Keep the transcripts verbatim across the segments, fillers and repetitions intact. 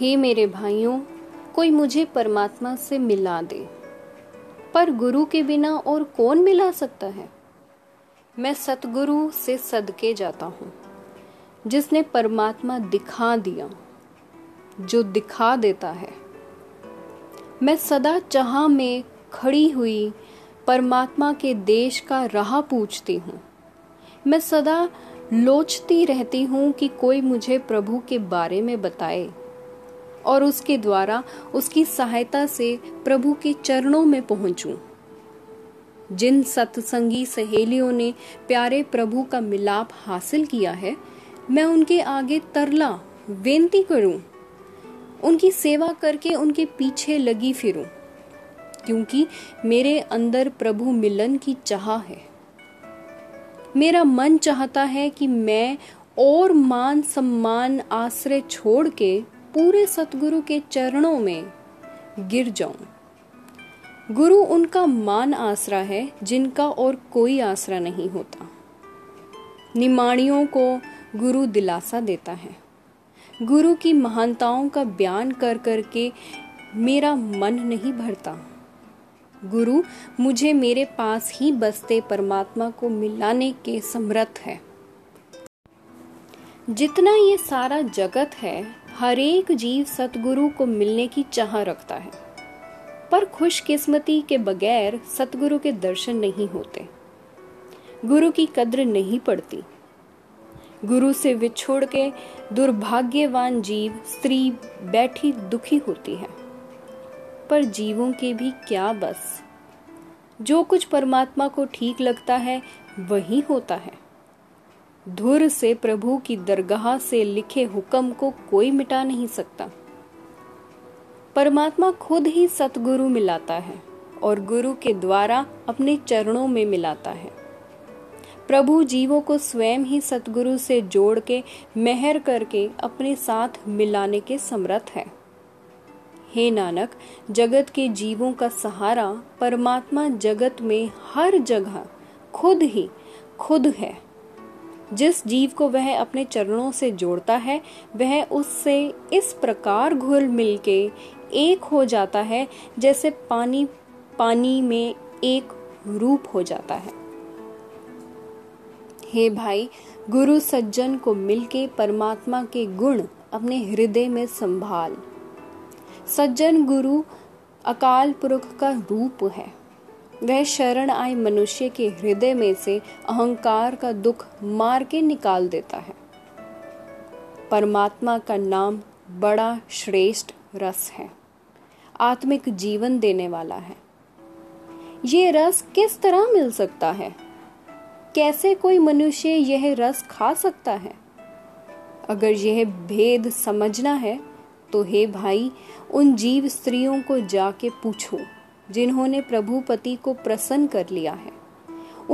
हे मेरे भाइयों, कोई मुझे परमात्मा से मिला दे, पर गुरु के बिना और कौन मिला सकता है। मैं सतगुरु से सदके जाता हूँ, जिसने परमात्मा दिखा दिया, जो दिखा देता है। मैं सदा चाह में खड़ी हुई परमात्मा के देश का राह पूछती हूँ। मैं सदा लोचती रहती हूँ कि कोई मुझे प्रभु के बारे में बताए और उसके द्वारा उसकी सहायता से प्रभु के चरणों में पहुंचूं। जिन सत्संगी सहेलियों ने प्यारे प्रभु का मिलाप हासिल किया है, मैं उनके आगे तरला विनती करूं, उनकी सेवा करके उनके पीछे लगी फिरूं, क्योंकि मेरे अंदर प्रभु मिलन की चाह है। मेरा मन चाहता है कि मैं और मान सम्मान आश्रय छोड़ के पूरे सतगुरु के चरणों में गिर जाऊं। गुरु उनका मान आसरा है जिनका और कोई आसरा नहीं होता। निमाणियों को गुरु दिलासा देता है। गुरु की महानताओं का बयान कर करके मेरा मन नहीं भरता। गुरु मुझे मेरे पास ही बसते परमात्मा को मिलाने के समर्थ है। जितना ये सारा जगत है, हर एक जीव सतगुरु को मिलने की चाह रखता है, पर खुशकिस्मती के बगैर सतगुरु के दर्शन नहीं होते। गुरु की कद्र नहीं पड़ती। गुरु से विछोड़ के दुर्भाग्यवान जीव स्त्री बैठी दुखी होती है। पर जीवों के भी क्या बस, जो कुछ परमात्मा को ठीक लगता है वही होता है। धुर से प्रभु की दरगाह से लिखे हुक्म को कोई मिटा नहीं सकता। परमात्मा खुद ही सतगुरु मिलाता है और गुरु के द्वारा अपने चरणों में मिलाता है। प्रभु जीवों को स्वयं ही सतगुरु से जोड़ के मेहर करके अपने साथ मिलाने के समर्थ है। हे नानक, जगत के जीवों का सहारा परमात्मा जगत में हर जगह खुद ही खुद है। जिस जीव को वह अपने चरणों से जोड़ता है, वह उससे इस प्रकार घुल मिलके एक हो जाता है जैसे पानी पानी में एक रूप हो जाता है। हे भाई, गुरु सज्जन को मिलके परमात्मा के गुण अपने हृदय में संभाल। सज्जन गुरु अकाल पुरुष का रूप है। वह शरण आए मनुष्य के हृदय में से अहंकार का दुख मार के निकाल देता है। परमात्मा का नाम बड़ा श्रेष्ठ रस है, आत्मिक जीवन देने वाला है। यह रस किस तरह मिल सकता है? कैसे कोई मनुष्य यह रस खा सकता है? अगर यह भेद समझना है तो हे भाई, उन जीव स्त्रियों को जाके पूछो जिन्होंने प्रभु पति को प्रसन्न कर लिया है।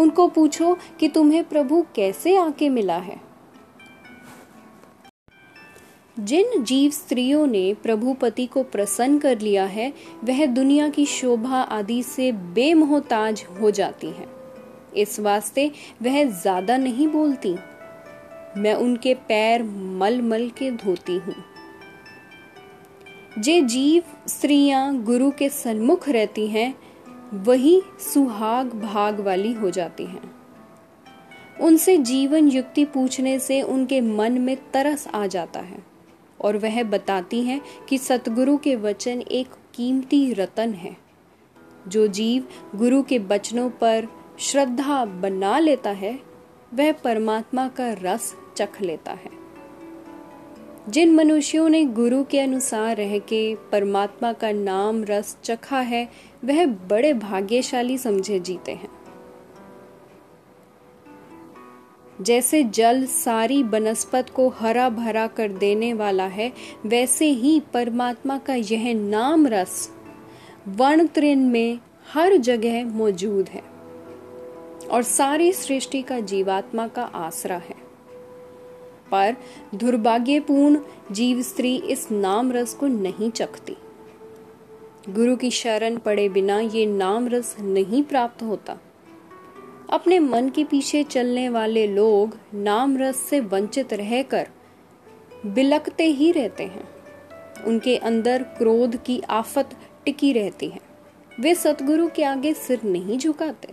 उनको पूछो कि तुम्हें प्रभु कैसे आके मिला है। जिन जीव स्त्रियों ने प्रभु पति को प्रसन्न कर लिया है, वह दुनिया की शोभा आदि से बेमोहताज हो जाती हैं। इस वास्ते वह ज्यादा नहीं बोलती। मैं उनके पैर मल मल के धोती हूँ। जे जीव स्त्रियां गुरु के सन्मुख रहती हैं, वही सुहाग भाग वाली हो जाती हैं। उनसे जीवन युक्ति पूछने से उनके मन में तरस आ जाता है और वह बताती हैं कि सतगुरु के वचन एक कीमती रतन है। जो जीव गुरु के वचनों पर श्रद्धा बना लेता है, वह परमात्मा का रस चख लेता है। जिन मनुष्यों ने गुरु के अनुसार रह के परमात्मा का नाम रस चखा है, वह बड़े भाग्यशाली समझे जीते हैं। जैसे जल सारी बनस्पत को हरा भरा कर देने वाला है, वैसे ही परमात्मा का यह नाम रस वर्ण तृण में हर जगह मौजूद है और सारी सृष्टि का जीवात्मा का आसरा है। पर दुर्भाग्यपूर्ण जीव स्त्री इस नाम रस को नहीं चखती। गुरु की शरण पड़े बिना ये नाम रस नहीं प्राप्त होता। अपने मन के पीछे चलने वाले लोग नाम रस से वंचित रहकर बिलखते ही रहते हैं। उनके अंदर क्रोध की आफत टिकी रहती है। वे सतगुरु के आगे सिर नहीं झुकाते।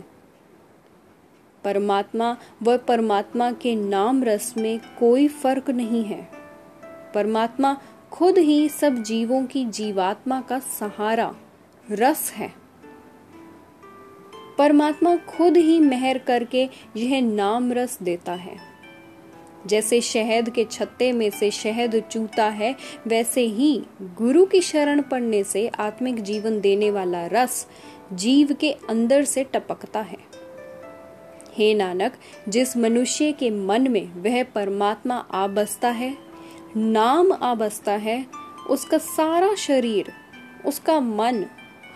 परमात्मा व परमात्मा के नाम रस में कोई फर्क नहीं है। परमात्मा खुद ही सब जीवों की जीवात्मा का सहारा रस है। परमात्मा खुद ही मेहर करके यह नाम रस देता है। जैसे शहद के छत्ते में से शहद चूता है, वैसे ही गुरु की शरण पड़ने से आत्मिक जीवन देने वाला रस जीव के अंदर से टपकता है। हे नानक, जिस मनुष्य के मन में वह परमात्मा आ बसता है, नाम आ बसता है, उसका सारा शरीर, उसका मन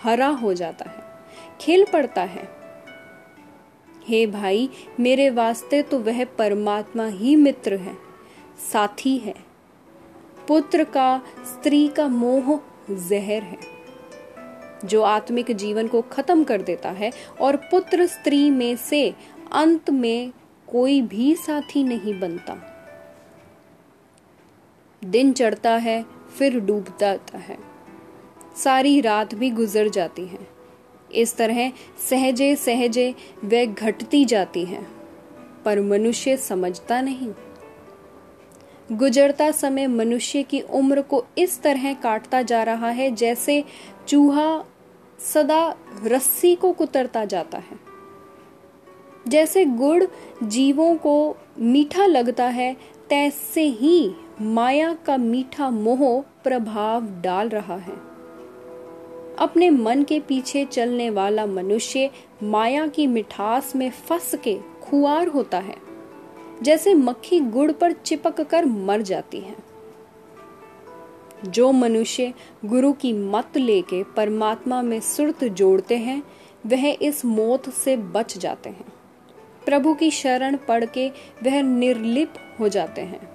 हरा हो जाता है, खिल पड़ता है। हे भाई, मेरे वास्ते तो वह परमात्मा ही मित्र है, साथी है। पुत्र का, स्त्री का मोह जहर है जो आत्मिक जीवन को खत्म कर देता है, और पुत्र स्त्री में से अंत में कोई भी साथी नहीं बनता। दिन चढ़ता है, फिर डूबता है, सारी रात भी गुजर जाती है। इस तरह सहजे सहजे वह घटती जाती है, पर मनुष्य समझता नहीं। गुजरता समय मनुष्य की उम्र को इस तरह काटता जा रहा है जैसे चूहा सदा रस्सी को कुतरता जाता है। जैसे गुड़ जीवों को मीठा लगता है, तैसे ही माया का मीठा मोह प्रभाव डाल रहा है। अपने मन के पीछे चलने वाला मनुष्य माया की मिठास में फंस के खुआर होता है, जैसे मक्खी गुड़ पर चिपक कर मर जाती है। जो मनुष्य गुरु की मत लेके परमात्मा में सुरत जोड़ते हैं, वह इस मौत से बच जाते हैं। प्रभु की शरण पड़ के वह निर्लिप हो जाते हैं।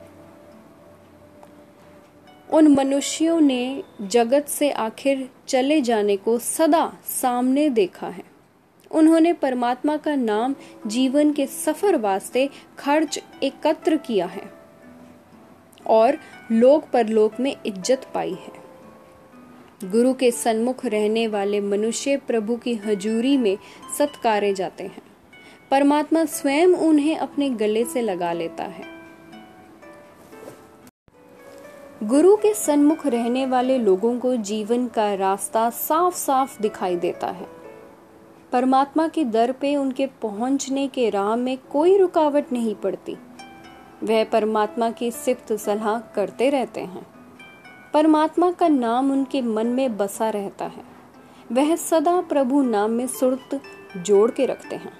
उन मनुष्यों ने जगत से आखिर चले जाने को सदा सामने देखा है। उन्होंने परमात्मा का नाम जीवन के सफर वास्ते खर्च एकत्र किया है और लोक परलोक में इज्जत पाई है। गुरु के सन्मुख रहने वाले मनुष्य प्रभु की हजूरी में सत्कारे जाते हैं। परमात्मा स्वयं उन्हें अपने गले से लगा लेता है। गुरु के सन्मुख रहने वाले लोगों को जीवन का रास्ता साफ साफ दिखाई देता है। परमात्मा के दर पे उनके पहुंचने के राह में कोई रुकावट नहीं पड़ती। वह परमात्मा की सिफ्त सलाह करते रहते हैं। परमात्मा का नाम उनके मन में बसा रहता है। वह सदा प्रभु नाम में सुरत जोड़ के रखते हैं।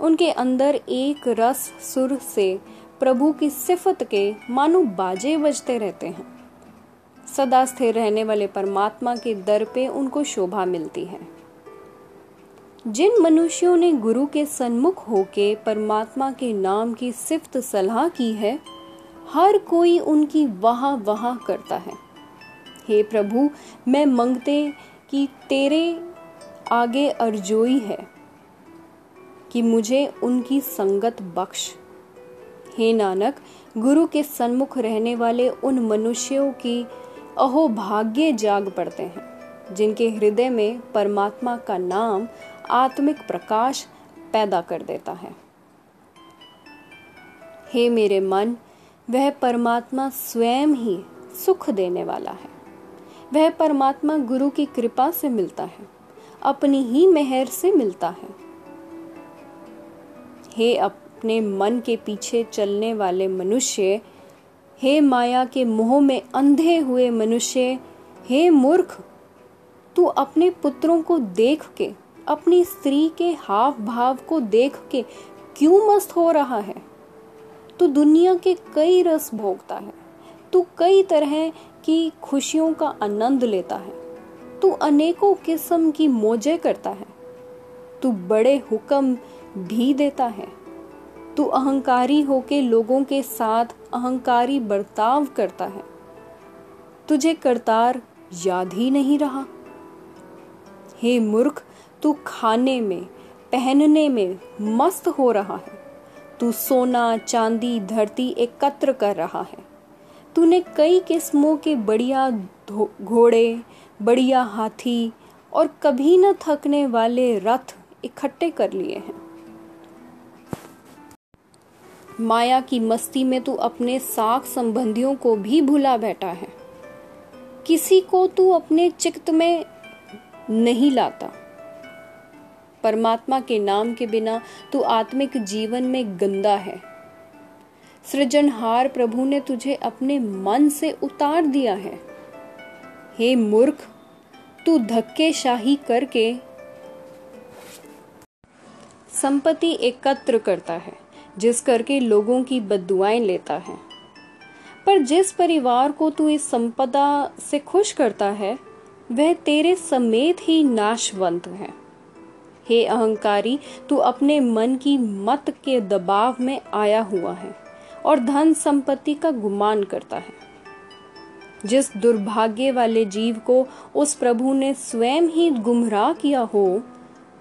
उनके अंदर एक रस सुर से प्रभु की सिफत के मानो बाजे बजते रहते हैं। सदा स्थिर रहने वाले परमात्मा के दर पे उनको शोभा मिलती है। जिन मनुष्यों ने गुरु के सन्मुख होके परमात्मा के नाम की सिफत सलाह की है, हर कोई उनकी वाह वाह करता है। हे प्रभु, मैं मंगते कि तेरे आगे अर्जोई है कि मुझे उनकी संगत बख्श। हे नानक, गुरु के सन्मुख रहने वाले उन मनुष्यों की अहोभाग्य जाग पड़ते हैं जिनके हृदय में परमात्मा का नाम आत्मिक प्रकाश पैदा कर देता है। हे मेरे मन, वह परमात्मा स्वयं ही सुख देने वाला है। वह परमात्मा गुरु की कृपा से मिलता है, अपनी ही मेहर से मिलता है। हे अपने मन के पीछे चलने वाले मनुष्य, हे माया के मोह में अंधे हुए मनुष्य, हे मूर्ख, तू अपने पुत्रों को देख के, अपनी स्त्री के हाव भाव को देख के क्यों मस्त हो रहा है? तू दुनिया के कई रस भोगता है, तू कई तरह की खुशियों का आनंद लेता है, तू अनेकों किस्म की मौजें करता है, तू बड़े हुक्म भी देता है, तू अहंकारी होके लोगों के साथ अहंकारी बर्ताव करता है। तुझे करतार याद ही नहीं रहा। हे मूर्ख, तू खाने में, पहनने में मस्त हो रहा है, तू सोना चांदी धरती एकत्र कर रहा है, तूने कई किस्मों के बढ़िया घोड़े, बढ़िया हाथी और कभी न थकने वाले रथ इकट्ठे कर लिए हैं। माया की मस्ती में तू अपने साक संबंधियों को भी भुला बैठा है। किसी को तू अपने चित्त में नहीं लाता। परमात्मा के नाम के बिना तू आत्मिक जीवन में गंदा है। सृजनहार प्रभु ने तुझे अपने मन से उतार दिया है। हे मूर्ख, तू धक्केशाही करके संपत्ति एकत्र करता है, जिस करके लोगों की बद्दुआएं लेता है। पर जिस परिवार को तू इस संपदा से खुश करता है, वह तेरे समेत ही नाशवंत है। हे अहंकारी, तू अपने मन की मत के दबाव में आया हुआ है और धन संपत्ति का गुमान करता है। जिस दुर्भाग्य वाले जीव को उस प्रभु ने स्वयं ही गुमराह किया हो,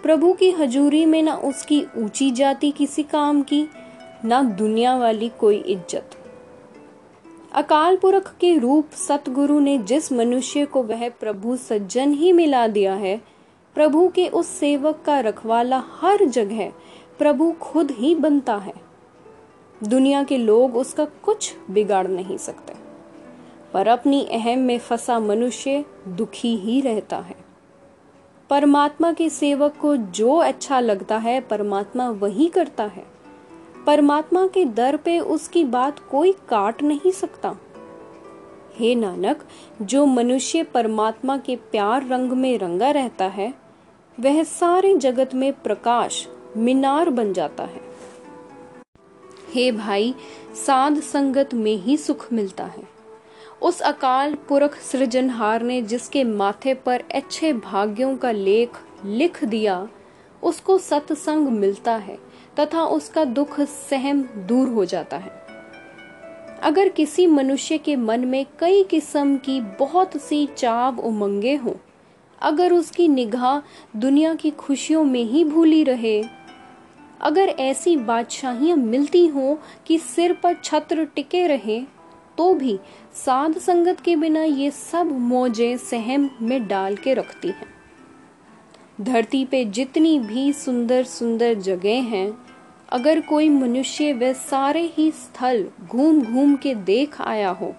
प्रभु की हजूरी में ना उसकी ऊंची जाति किसी काम की, ना दुनिया वाली कोई इज्जत। अकाल पुरख के रूप सतगुरु ने जिस मनुष्य को वह प्रभु सज्जन ही मिला दिया है, प्रभु के उस सेवक का रखवाला हर जगह प्रभु खुद ही बनता है। दुनिया के लोग उसका कुछ बिगाड़ नहीं सकते। पर अपनी अहम में फंसा मनुष्य दुखी ही रहता है। परमात्मा के सेवक को जो अच्छा लगता है, परमात्मा वही करता है। परमात्मा के दर पे उसकी बात कोई काट नहीं सकता। हे नानक, जो मनुष्य परमात्मा के प्यार रंग में रंगा रहता है, वह सारे जगत में प्रकाश मीनार बन जाता है। हे भाई, साध संगत में ही सुख मिलता है। उस अकाल पुरख सृजनहार ने जिसके माथे पर अच्छे भाग्यों का लेख लिख दिया, उसको सत्संग मिलता है तथा उसका दुख सहम दूर हो जाता है। अगर किसी मनुष्य के मन में कई किस्म की बहुत सी चाव उमंगे हों, अगर उसकी निगाह दुनिया की खुशियों में ही भूली रहे, अगर ऐसी बादशाहियां मिलती हों कि सिर पर छत्र टिके रहे, तो भी साध संगत के बिना ये सब मौजें सहम में डाल के रखती हैं। धरती पे जितनी भी सुंदर सुंदर जगह हैं, अगर कोई मनुष्य वे सारे ही स्थल घूम घूम के देख आया हो,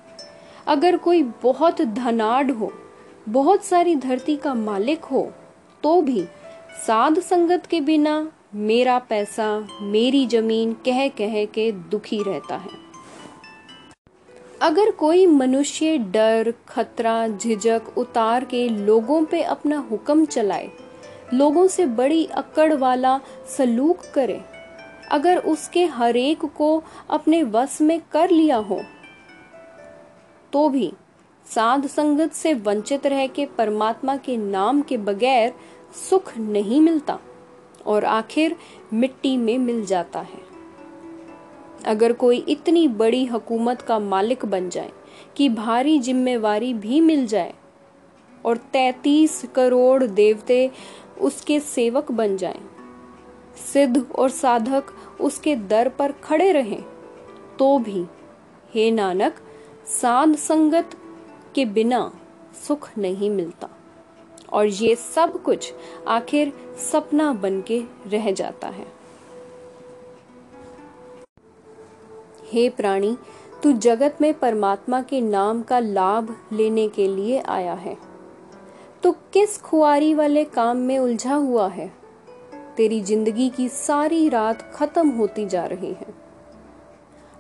अगर कोई बहुत धनाढ़ हो, बहुत सारी धरती का मालिक हो, तो भी साध संगत के बिना मेरा पैसा, मेरी जमीन कह कह के दुखी रहता है। अगर कोई मनुष्य डर, खतरा, झिझक उतार के लोगों पे अपना हुक्म चलाए, लोगों से बड़ी अकड़ वाला सलूक करे, अगर उसके हरेक को अपने वश में कर लिया हो, तो भी साध संगत से वंचित रह के परमात्मा के नाम के बगैर सुख नहीं मिलता और आखिर मिट्टी में मिल जाता है। अगर कोई इतनी बड़ी हुकूमत का मालिक बन जाए कि भारी जिम्मेवारी भी मिल जाए और तैंतीस करोड़ देवते उसके सेवक बन जाएं, सिद्ध और साधक उसके दर पर खड़े रहें, तो भी हे नानक, साध संगत के बिना सुख नहीं मिलता और ये सब कुछ आखिर सपना बन के रह जाता है। हे प्राणी, तू जगत में परमात्मा के नाम का लाभ लेने के लिए आया है। तू किस खुआरी वाले काम में उलझा हुआ है? तेरी जिंदगी की सारी रात खत्म होती जा रही है।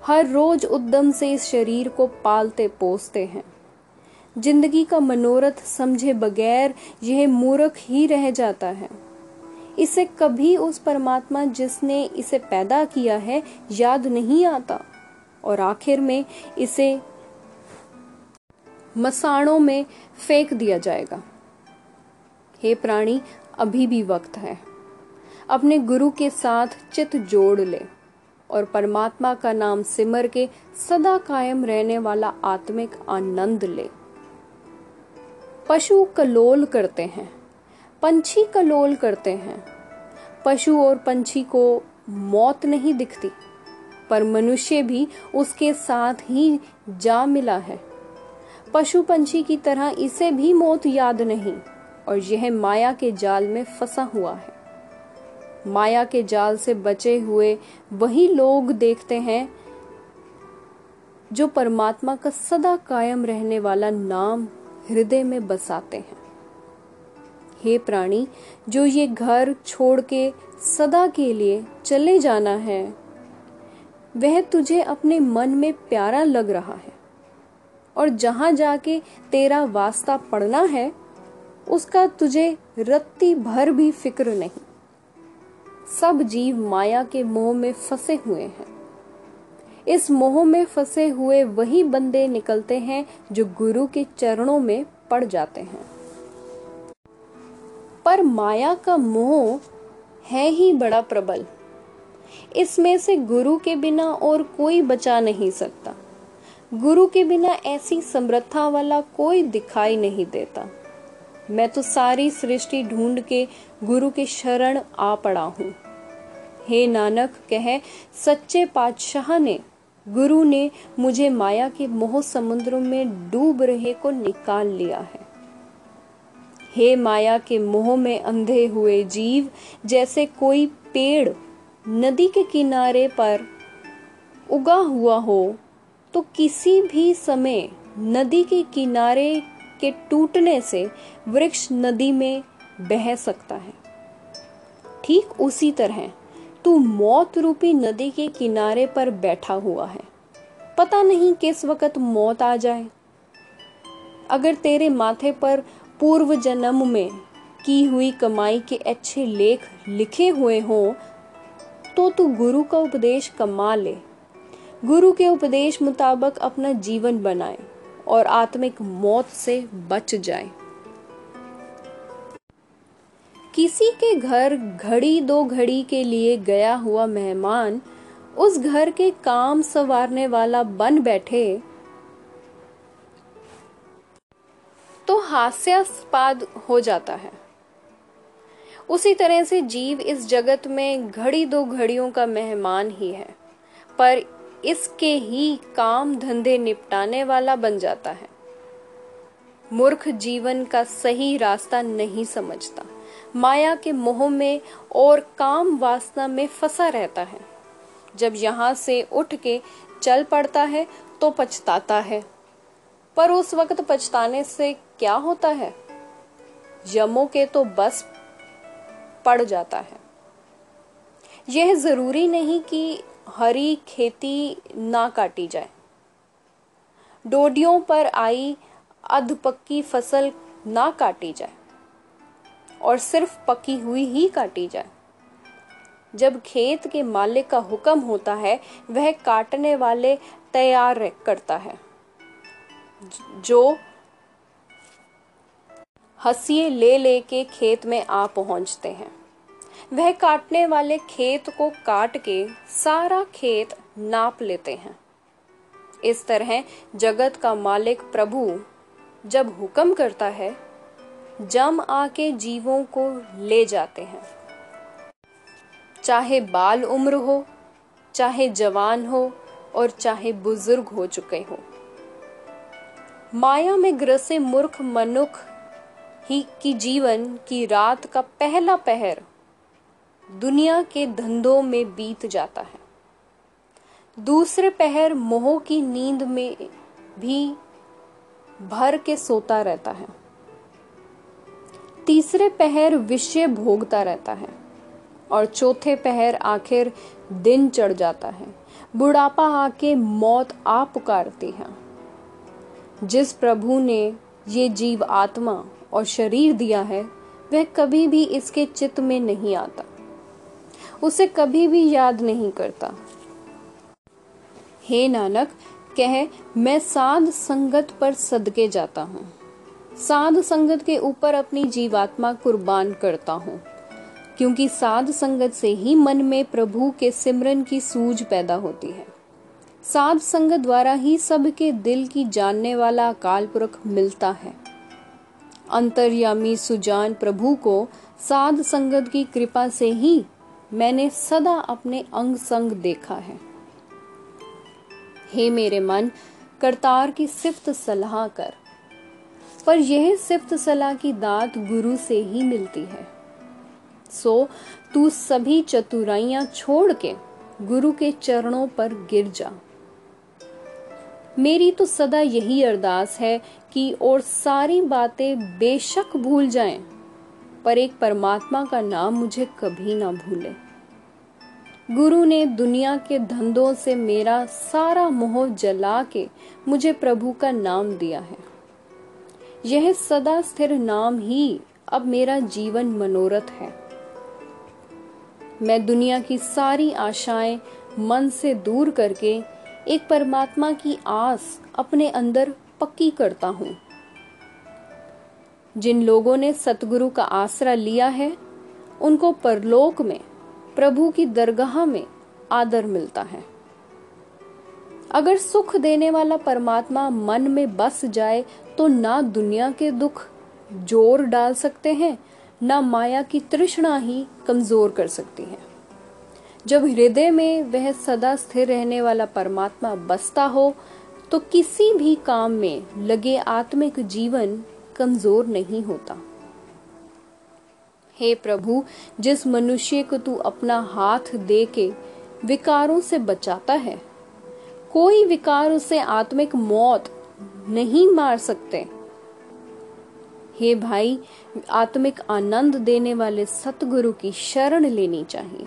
हर रोज उद्यम से इस शरीर को पालते पोसते हैं। जिंदगी का मनोरथ समझे बगैर यह मूर्ख ही रह जाता है। इसे कभी उस परमात्मा जिसने इसे पैदा किया है याद नहीं आता और आखिर में इसे मसाणों में फेंक दिया जाएगा। हे प्राणी, अभी भी वक्त है। अपने गुरु के साथ चित जोड़ ले और परमात्मा का नाम सिमर के सदा कायम रहने वाला आत्मिक आनंद ले। पशु कलोल करते हैं, पंछी कलोल करते हैं। पशु और पंछी को मौत नहीं दिखती, पर मनुष्य भी उसके साथ ही जा मिला है। पशु पंछी की तरह इसे भी मौत याद नहीं और यह माया के जाल में फंसा हुआ है। माया के जाल से बचे हुए वही लोग देखते हैं जो परमात्मा का सदा कायम रहने वाला नाम हृदय में बसाते हैं। हे प्राणी, जो ये घर छोड़ के सदा के लिए चले जाना है, वह तुझे अपने मन में प्यारा लग रहा है और जहां जाके तेरा वास्ता पड़ना है उसका तुझे रत्ती भर भी फिक्र नहीं। सब जीव माया के मोह में फंसे हुए हैं। इस मोह में फंसे हुए वही बंदे निकलते हैं जो गुरु के चरणों में पड़ जाते हैं। पर माया का मोह है ही बड़ा प्रबल। इसमें से गुरु के बिना और कोई बचा नहीं सकता। गुरु के बिना ऐसी समर्था वाला कोई दिखाई नहीं देता। मैं तो सारी सृष्टि ढूंढ के गुरु के शरण आ पड़ा हूँ। हे नानक कहे, सच्चे पातशाह ने, गुरु ने मुझे माया के मोह समुद्र में डूब रहे को निकाल लिया है। हे माया के मोह में अंधे हुए जीव, जैसे कोई पेड़ नदी के किनारे पर उगा हुआ हो तो किसी भी समय नदी के किनारे के टूटने से वृक्ष नदी में बह सकता है, ठीक उसी तरह तू मौत रूपी नदी के किनारे पर बैठा हुआ है। पता नहीं किस वक्त मौत आ जाए। अगर तेरे माथे पर पूर्व जन्म में की हुई कमाई के अच्छे लेख लिखे हुए हों तो तू गुरु का उपदेश कमा ले, गुरु के उपदेश मुताबिक अपना जीवन बनाए और आत्मिक मौत से बच जाए। किसी के घर घड़ी दो घड़ी के लिए गया हुआ मेहमान उस घर के काम संवारने वाला बन बैठे तो हास्यास्पद हो जाता है। उसी तरह से जीव इस जगत में घड़ी दो घड़ियों का मेहमान ही है, पर इसके ही काम धंधे निपटाने वाला बन जाता है। मूर्ख जीवन का सही रास्ता नहीं समझता, माया के मोह में और काम वासना में फंसा रहता है। जब यहाँ से उठ के चल पड़ता है तो पछताता है, पर उस वक्त पछताने से क्या होता है, यमों के तो बस पड़ जाता है। यह जरूरी नहीं कि हरी खेती ना काटी जाए। डोडियों पर आई अधपक्की फसल ना काटी जाए और सिर्फ पकी हुई ही काटी जाए। जब खेत के मालिक का हुक्म होता है, वह काटने वाले तैयार करता है। जो हंसिये ले लेके खेत में आ पहुंचते हैं, वह काटने वाले खेत को काट के सारा खेत नाप लेते हैं। इस तरह जगत का मालिक प्रभु जब हुक्म करता है, जम आके जीवों को ले जाते हैं। चाहे बाल उम्र हो, चाहे जवान हो और चाहे बुजुर्ग हो चुके हो। माया में ग्रसे मूर्ख मनुख ही की जीवन की रात का पहला पहर दुनिया के धंधों में बीत जाता है। दूसरे पहर मोह की नींद में भी भर के सोता रहता है। तीसरे पहर विषय भोगता रहता है और चौथे पहर आखिर दिन चढ़ जाता है। बुढ़ापा आके मौत आ पुकारती है। जिस प्रभु ने ये जीव आत्मा और शरीर दिया है, वह कभी भी इसके चित्त में नहीं आता, उसे कभी भी याद नहीं करता। हे नानक कहे, मैं साध संगत पर सदके जाता हूँ, साध संगत के ऊपर अपनी जीवात्मा कुर्बान करता हूँ, क्योंकि साध संगत से ही मन में प्रभु के सिमरन की सूझ पैदा होती है। साध संगत द्वारा ही सबके दिल की जानने वाला अकाल पुरख मिलता है। अंतर्यामी सुजान प्रभु को साध संगत की कृपा से ही मैंने सदा अपने अंग संग देखा है। हे मेरे मन, करतार की सिफ्त सलाह कर। पर यह सिफ्त सलाह की दात गुरु से ही मिलती है। सो तू सभी चतुराइयां छोड़ के गुरु के चरणों पर गिर जा। मेरी तो सदा यही अरदास है कि और सारी बातें बेशक भूल जाएं, पर एक परमात्मा का नाम मुझे कभी ना भूले। गुरु ने दुनिया के धंधों से मेरा सारा मोह जला के मुझे प्रभु का नाम दिया है। यह सदा स्थिर नाम ही अब मेरा जीवन मनोरथ है। मैं दुनिया की सारी आशाएं मन से दूर करके एक परमात्मा की आस अपने अंदर पक्की करता हूँ। जिन लोगों ने सतगुरु का आसरा लिया है, उनको परलोक में प्रभु की दरगाह में आदर मिलता है। अगर सुख देने वाला परमात्मा मन में बस जाए तो ना दुनिया के दुख जोर डाल सकते हैं, ना माया की तृष्णा ही कमजोर कर सकती है। जब हृदय में वह सदा स्थिर रहने वाला परमात्मा बसता हो तो किसी भी काम में लगे आत्मिक जीवन कमजोर नहीं होता। हे प्रभु, जिस मनुष्य को तू अपना हाथ दे के विकारों से बचाता है, कोई विकार उसे आत्मिक मौत नहीं मार सकते। हे भाई, आत्मिक आनंद देने वाले सतगुरु की शरण लेनी चाहिए।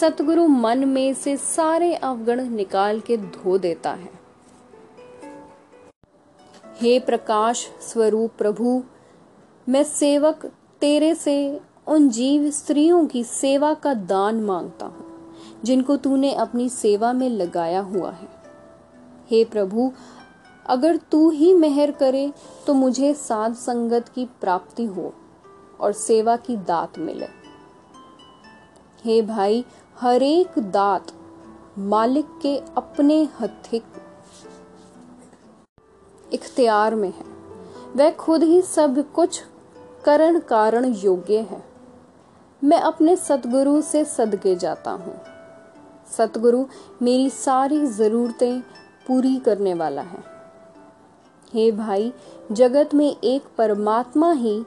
सतगुरु मन में से सारे अवगुण निकाल के धो देता है। हे प्रकाश स्वरूप प्रभु, मैं सेवक तेरे से उन जीव स्त्रियों की सेवा का दान मांगता हूँ जिनको तूने अपनी सेवा में लगाया हुआ है। हे प्रभु, अगर तू ही मेहर करे तो मुझे साध संगत की प्राप्ति हो और सेवा की दात मिले। हे भाई, हरेक दात मालिक के अपने हथिक इख्तियार में है। वह खुद ही सब कुछ करण कारण योग्य है। मैं अपने सतगुरु से सदके जाता हूँ। सतगुरु मेरी सारी जरूरतें पूरी करने वाला है। हे भाई, जगत में एक परमात्मा ही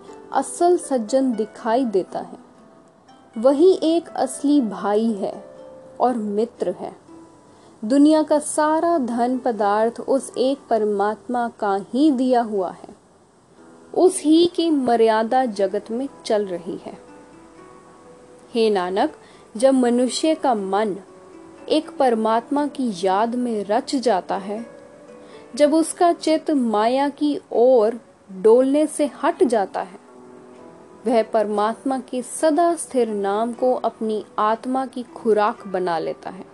असल सज्जन दिखाई देता है। वही एक असली भाई है और मित्र है। दुनिया का सारा धन पदार्थ उस एक परमात्मा का ही दिया हुआ है। उस ही की मर्यादा जगत में चल रही है। हे नानक, जब मनुष्य का मन एक परमात्मा की याद में रच जाता है, जब उसका चित्त माया की ओर डोलने से हट जाता है, वह परमात्मा के सदा स्थिर नाम को अपनी आत्मा की खुराक बना लेता है।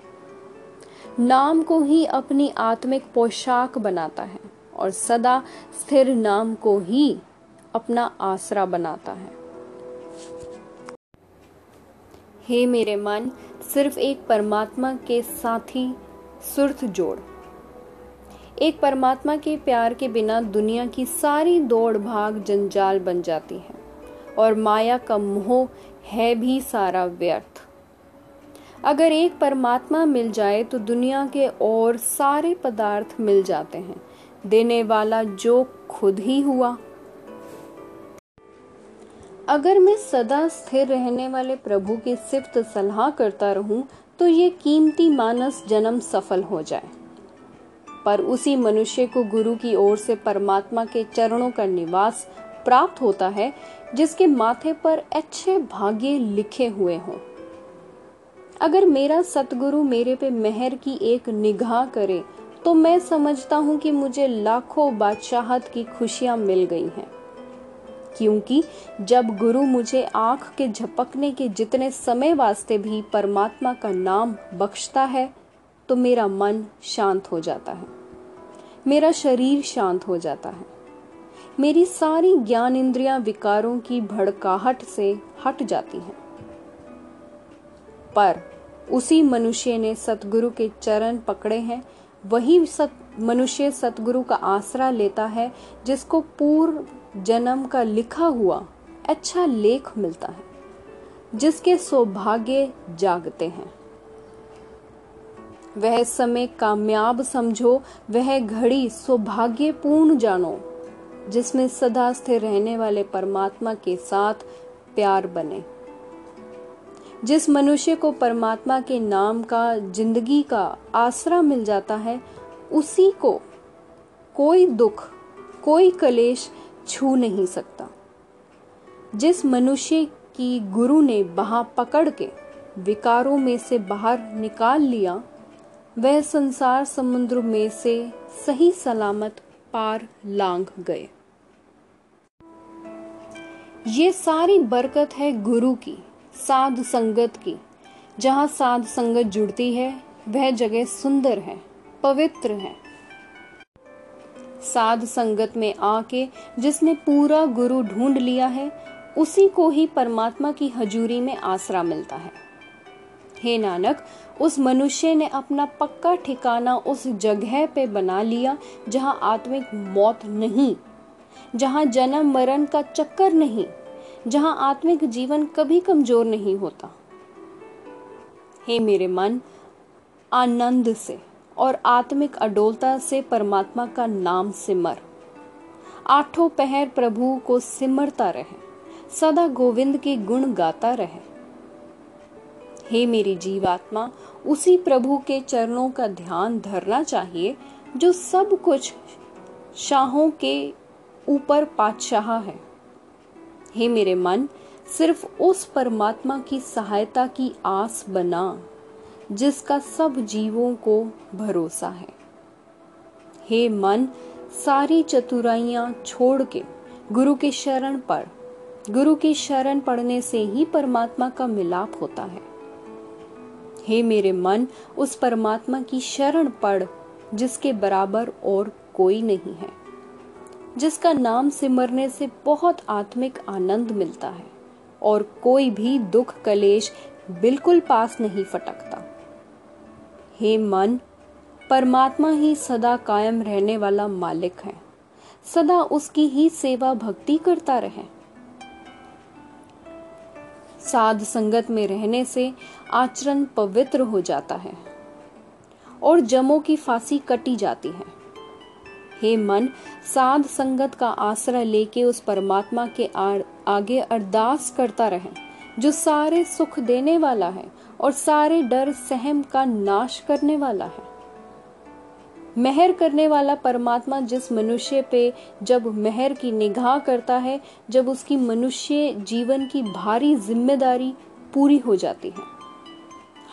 नाम को ही अपनी आत्मिक पोशाक बनाता है और सदा स्थिर नाम को ही अपना आसरा बनाता है। हे मेरे मन, सिर्फ एक परमात्मा के साथी सुरत जोड़। एक परमात्मा के प्यार के बिना दुनिया की सारी दौड़ भाग जंजाल बन जाती है और माया का मोह है भी सारा व्यर्थ। अगर एक परमात्मा मिल जाए तो दुनिया के और सारे पदार्थ मिल जाते हैं। देने वाला जो खुद ही हुआ। अगर मैं सदा स्थिर रहने वाले प्रभु की सिफ्त सलाह करता रहूं तो ये कीमती मानस जन्म सफल हो जाए। पर उसी मनुष्य को गुरु की ओर से परमात्मा के चरणों का निवास प्राप्त होता है जिसके माथे पर अच्छे भाग्य लिखे हुए हों। अगर मेरा सतगुरु मेरे पे मेहर की एक निगाह करे तो मैं समझता हूँ कि मुझे लाखों बादशाहत की खुशियाँ मिल गई हैं, क्योंकि जब गुरु मुझे आँख के झपकने के जितने समय वास्ते भी परमात्मा का नाम बख्शता है तो मेरा मन शांत हो जाता है, मेरा शरीर शांत हो जाता है, मेरी सारी ज्ञान इंद्रियां विकारों की भड़काहट से हट जाती हैं। पर उसी मनुष्य ने सतगुरु के चरण पकड़े हैं, वही सत मनुष्य सतगुरु का आसरा लेता है जिसको पूर्व जन्म का लिखा हुआ अच्छा लेख मिलता है, जिसके सौभाग्य जागते हैं। वह समय कामयाब समझो, वह घड़ी सौभाग्यपूर्ण जानो, जिसमें सदा स्थिर रहने वाले परमात्मा के साथ प्यार बने। जिस मनुष्य को परमात्मा के नाम का, जिंदगी का आसरा मिल जाता है, उसी को कोई दुख, कोई कलेश छू नहीं सकता। जिस मनुष्य की गुरु ने वहां पकड़ के विकारों में से बाहर निकाल लिया, वह संसार समुद्र में से सही सलामत पार लांघ गए। ये सारी बरकत है गुरु की, साध संगत की। जहां साध संगत जुड़ती है, वह जगह सुंदर है, पवित्र है। साध संगत में आके जिसने पूरा गुरु ढूंढ लिया है, उसी को ही परमात्मा की हजूरी में आसरा मिलता है। हे नानक, उस मनुष्य ने अपना पक्का ठिकाना उस जगह पे बना लिया जहां आत्मिक मौत नहीं, जहां जन्म मरण का चक्कर नहीं, जहां आत्मिक जीवन कभी कमजोर नहीं होता। हे मेरे मन, आनंद से और आत्मिक अडोलता से परमात्मा का नाम सिमर। आठों पहर प्रभु को सिमरता रहे, सदा गोविंद के गुण गाता रहे। हे मेरी जीवात्मा, उसी प्रभु के चरणों का ध्यान धरना चाहिए जो सब कुछ शाहों के ऊपर पातशाह है। हे मेरे मन, सिर्फ उस परमात्मा की सहायता की आस बना जिसका सब जीवों को भरोसा है। हे मन, सारी चतुराइयां छोड़ के गुरु के शरण पड़। गुरु की शरण पड़ने से ही परमात्मा का मिलाप होता है। हे मेरे मन, उस परमात्मा की शरण पड़ जिसके बराबर और कोई नहीं है, जिसका नाम सिमरने से बहुत आत्मिक आनंद मिलता है और कोई भी दुख कलेश बिल्कुल पास नहीं फटकता। हे मन, परमात्मा ही सदा कायम रहने वाला मालिक है, सदा उसकी ही सेवा भक्ति करता रहे। साध संगत में रहने से आचरण पवित्र हो जाता है और जमों की फांसी कटी जाती है। हे मन, साध संगत का आसरा लेके उस परमात्मा के आगे अरदास करता रहे जो सारे सुख देने वाला है और सारे डर सहम का नाश करने वाला है। मेहर करने वाला परमात्मा जिस मनुष्य पे जब मेहर की निगाह करता है, जब उसकी मनुष्य जीवन की भारी जिम्मेदारी पूरी हो जाती है।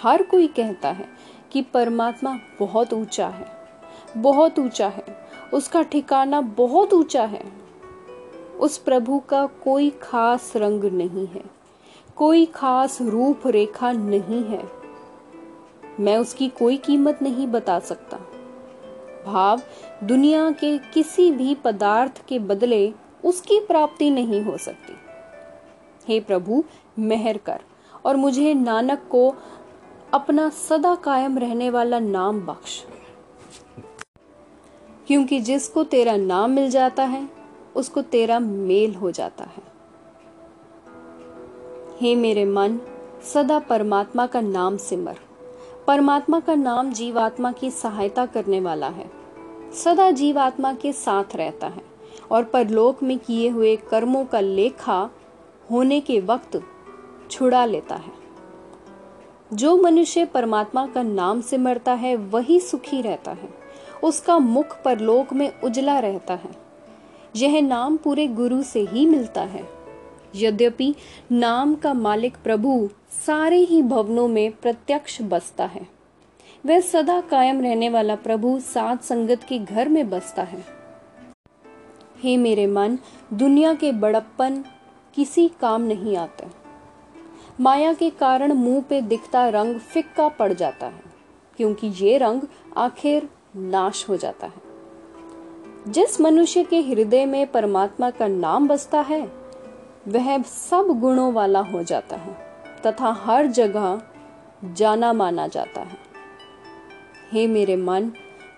हर कोई कहता है कि परमात्मा बहुत ऊंचा है, बहुत ऊंचा है, उसका ठिकाना बहुत ऊंचा है। उस प्रभु का कोई खास रंग नहीं है, कोई खास रूप रेखा नहीं है। मैं उसकी कोई कीमत नहीं बता सकता। भाव, दुनिया के किसी भी पदार्थ के बदले उसकी प्राप्ति नहीं हो सकती। हे प्रभु, मेहर कर और मुझे नानक को अपना सदा कायम रहने वाला नाम बख्श, क्योंकि जिसको तेरा नाम मिल जाता है उसको तेरा मेल हो जाता है। हे मेरे मन, सदा परमात्मा का नाम सिमर। परमात्मा का नाम जीवात्मा की सहायता करने वाला है, सदा जीवात्मा के साथ रहता है और परलोक में किए हुए कर्मों का लेखा होने के वक्त छुड़ा लेता है। जो मनुष्य परमात्मा का नाम सिमरता है वही सुखी रहता है, उसका मुख परलोक में उजला रहता है। यह नाम पूरे गुरु से ही मिलता है। यद्यपि नाम का मालिक प्रभु सारे ही भवनों में प्रत्यक्ष बसता है, वह सदा कायम रहने वाला प्रभु साध संगत के घर में बसता है। हे मेरे मन, दुनिया के बड़प्पन किसी काम नहीं आते। माया के कारण मुंह पे दिखता रंग फिक्का पड़ जाता है, क्योंकि ये रंग आखिर नाश हो जाता है। जिस मनुष्य के हृदय में परमात्मा का नाम बसता है, वह सब गुणों वाला हो जाता है तथा हर जगह जाना माना जाता है। हे मेरे मन,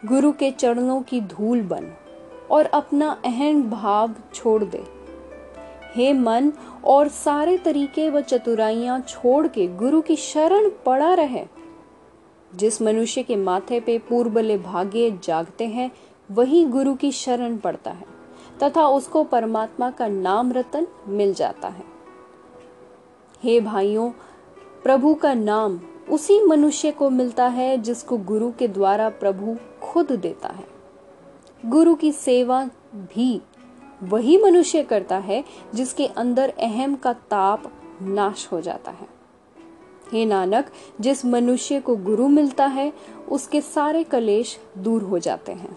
गुरु के चरणों की धूल बन और अपना अहम भाव छोड़ दे। हे मन, और सारे तरीके व चतुराइयां छोड़ के गुरु की शरण पड़ा रहे। जिस मनुष्य के माथे पे पूर्वले भाग्य जागते हैं वही गुरु की शरण पड़ता है तथा उसको परमात्मा का नाम रतन मिल जाता है। हे भाइयों, प्रभु का नाम उसी मनुष्य को मिलता है जिसको गुरु के द्वारा प्रभु खुद देता है। गुरु की सेवा भी वही मनुष्य करता है जिसके अंदर अहम का ताप नाश हो जाता है। हे नानक, जिस मनुष्य को गुरु मिलता है उसके सारे कलेश दूर हो जाते हैं।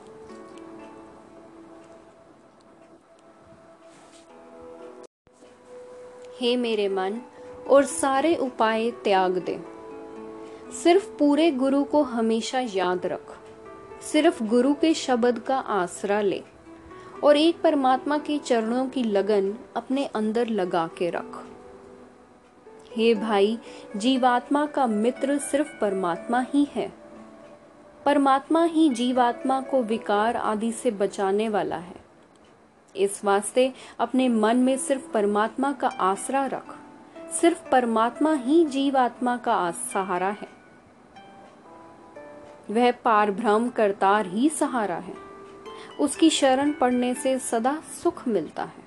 हे मेरे मन, और सारे उपाय त्याग दे, सिर्फ पूरे गुरु को हमेशा याद रख, सिर्फ गुरु के शब्द का आसरा ले और एक परमात्मा के चरणों की लगन अपने अंदर लगा के रख। हे भाई, जीवात्मा का मित्र सिर्फ परमात्मा ही है। परमात्मा ही जीवात्मा को विकार आदि से बचाने वाला है। इस वास्ते अपने मन में सिर्फ परमात्मा का आसरा रख, सिर्फ परमात्मा ही जीवात्मा का सहारा है। वह पारब्रह्म करतार ही सहारा है। उसकी शरण पड़ने से सदा सुख मिलता है।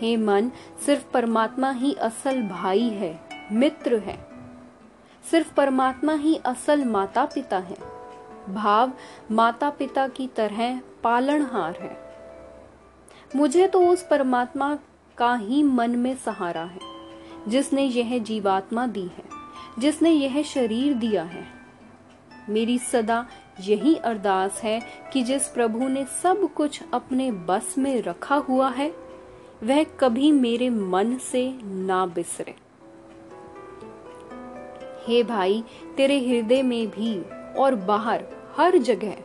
हे मन, सिर्फ परमात्मा ही असल भाई है, मित्र है। सिर्फ परमात्मा ही असल माता पिता है, भाव माता पिता की तरह पालनहार है। मुझे तो उस परमात्मा का ही मन में सहारा है जिसने यह जीवात्मा दी है, जिसने यह शरीर दिया है। मेरी सदा यही अरदास है कि जिस प्रभु ने सब कुछ अपने बस में रखा हुआ है वह कभी मेरे मन से ना बिसरे। हे भाई, तेरे हृदय में भी और बाहर हर जगह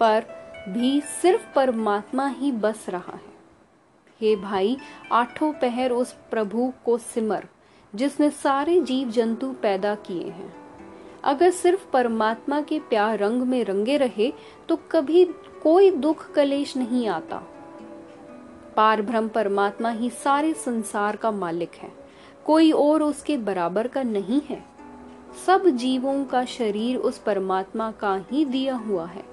पर भी सिर्फ परमात्मा ही बस रहा है। हे भाई, आठों पहर उस प्रभु को सिमर जिसने सारे जीव जंतु पैदा किए हैं। अगर सिर्फ परमात्मा के प्यार रंग में रंगे रहे तो कभी कोई दुख कलेश नहीं आता। पारब्रह्म परमात्मा ही सारे संसार का मालिक है, कोई और उसके बराबर का नहीं है। सब जीवों का शरीर उस परमात्मा का ही दिया हुआ है।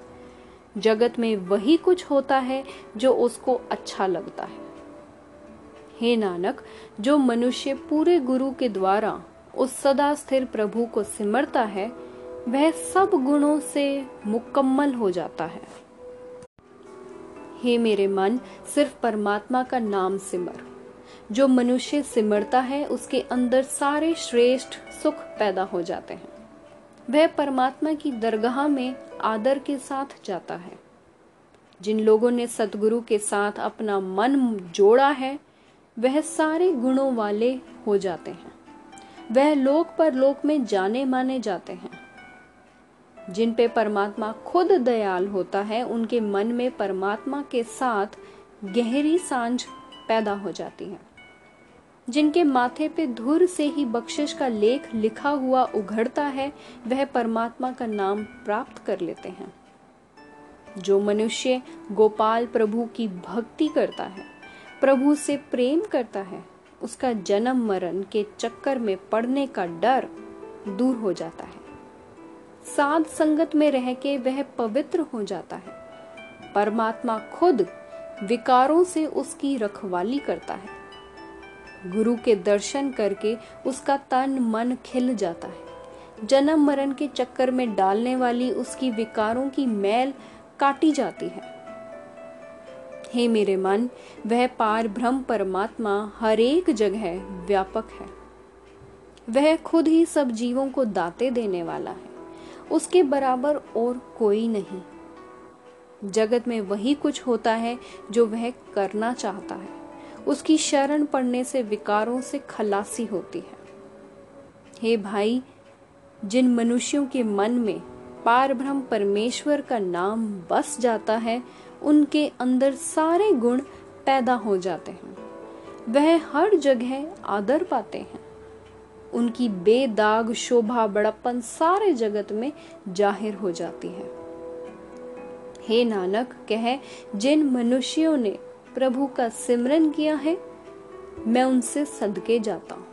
जगत में वही कुछ होता है जो उसको अच्छा लगता है। हे नानक, जो मनुष्य पूरे गुरु के द्वारा उस सदा स्थिर प्रभु को सिमरता है वह सब गुणों से मुकम्मल हो जाता है। हे मेरे मन, सिर्फ परमात्मा का नाम सिमर। जो मनुष्य सिमरता है उसके अंदर सारे श्रेष्ठ सुख पैदा हो जाते हैं। वह परमात्मा की दरगाह में आदर के साथ जाता है। जिन लोगों ने सतगुरु के साथ अपना मन जोड़ा है वह सारे गुणों वाले हो जाते हैं। वह लोक परलोक में जाने माने जाते हैं। जिन पे परमात्मा खुद दयाल होता है उनके मन में परमात्मा के साथ गहरी सांझ पैदा हो जाती है। जिनके माथे पे धुर से ही बख्शिश का लेख लिखा हुआ उघड़ता है वह परमात्मा का नाम प्राप्त कर लेते हैं। जो मनुष्य गोपाल प्रभु की भक्ति करता है, प्रभु से प्रेम करता है, उसका जन्म मरण के चक्कर में पड़ने का डर दूर हो जाता है। साध संगत में रह के वह पवित्र हो जाता है। परमात्मा खुद विकारों से उसकी रखवाली करता है। गुरु के दर्शन करके उसका तन मन खिल जाता है। जन्म मरण के चक्कर में डालने वाली उसकी विकारों की मैल काटी जाती है। हे मेरे मन, वह पारब्रह्म परमात्मा हर एक जगह व्यापक है। वह खुद ही सब जीवों को दाते देने वाला है। उसके बराबर और कोई नहीं। जगत में वही कुछ होता है जो वह करना चाहता है। उसकी शरण पड़ने से विकारों से खलासी होती है। हे भाई, जिन मनुष्यों के मन में पारब्रह्म परमेश्वर का नाम बस जाता है उनके अंदर सारे गुण पैदा हो जाते हैं। वह हर जगह आदर पाते हैं। उनकी बेदाग शोभा बड़प्पन सारे जगत में जाहिर हो जाती है। हे नानक कहे, जिन मनुष्यों ने प्रभु का सिमरन किया है मैं उनसे सदके जाता हूँ।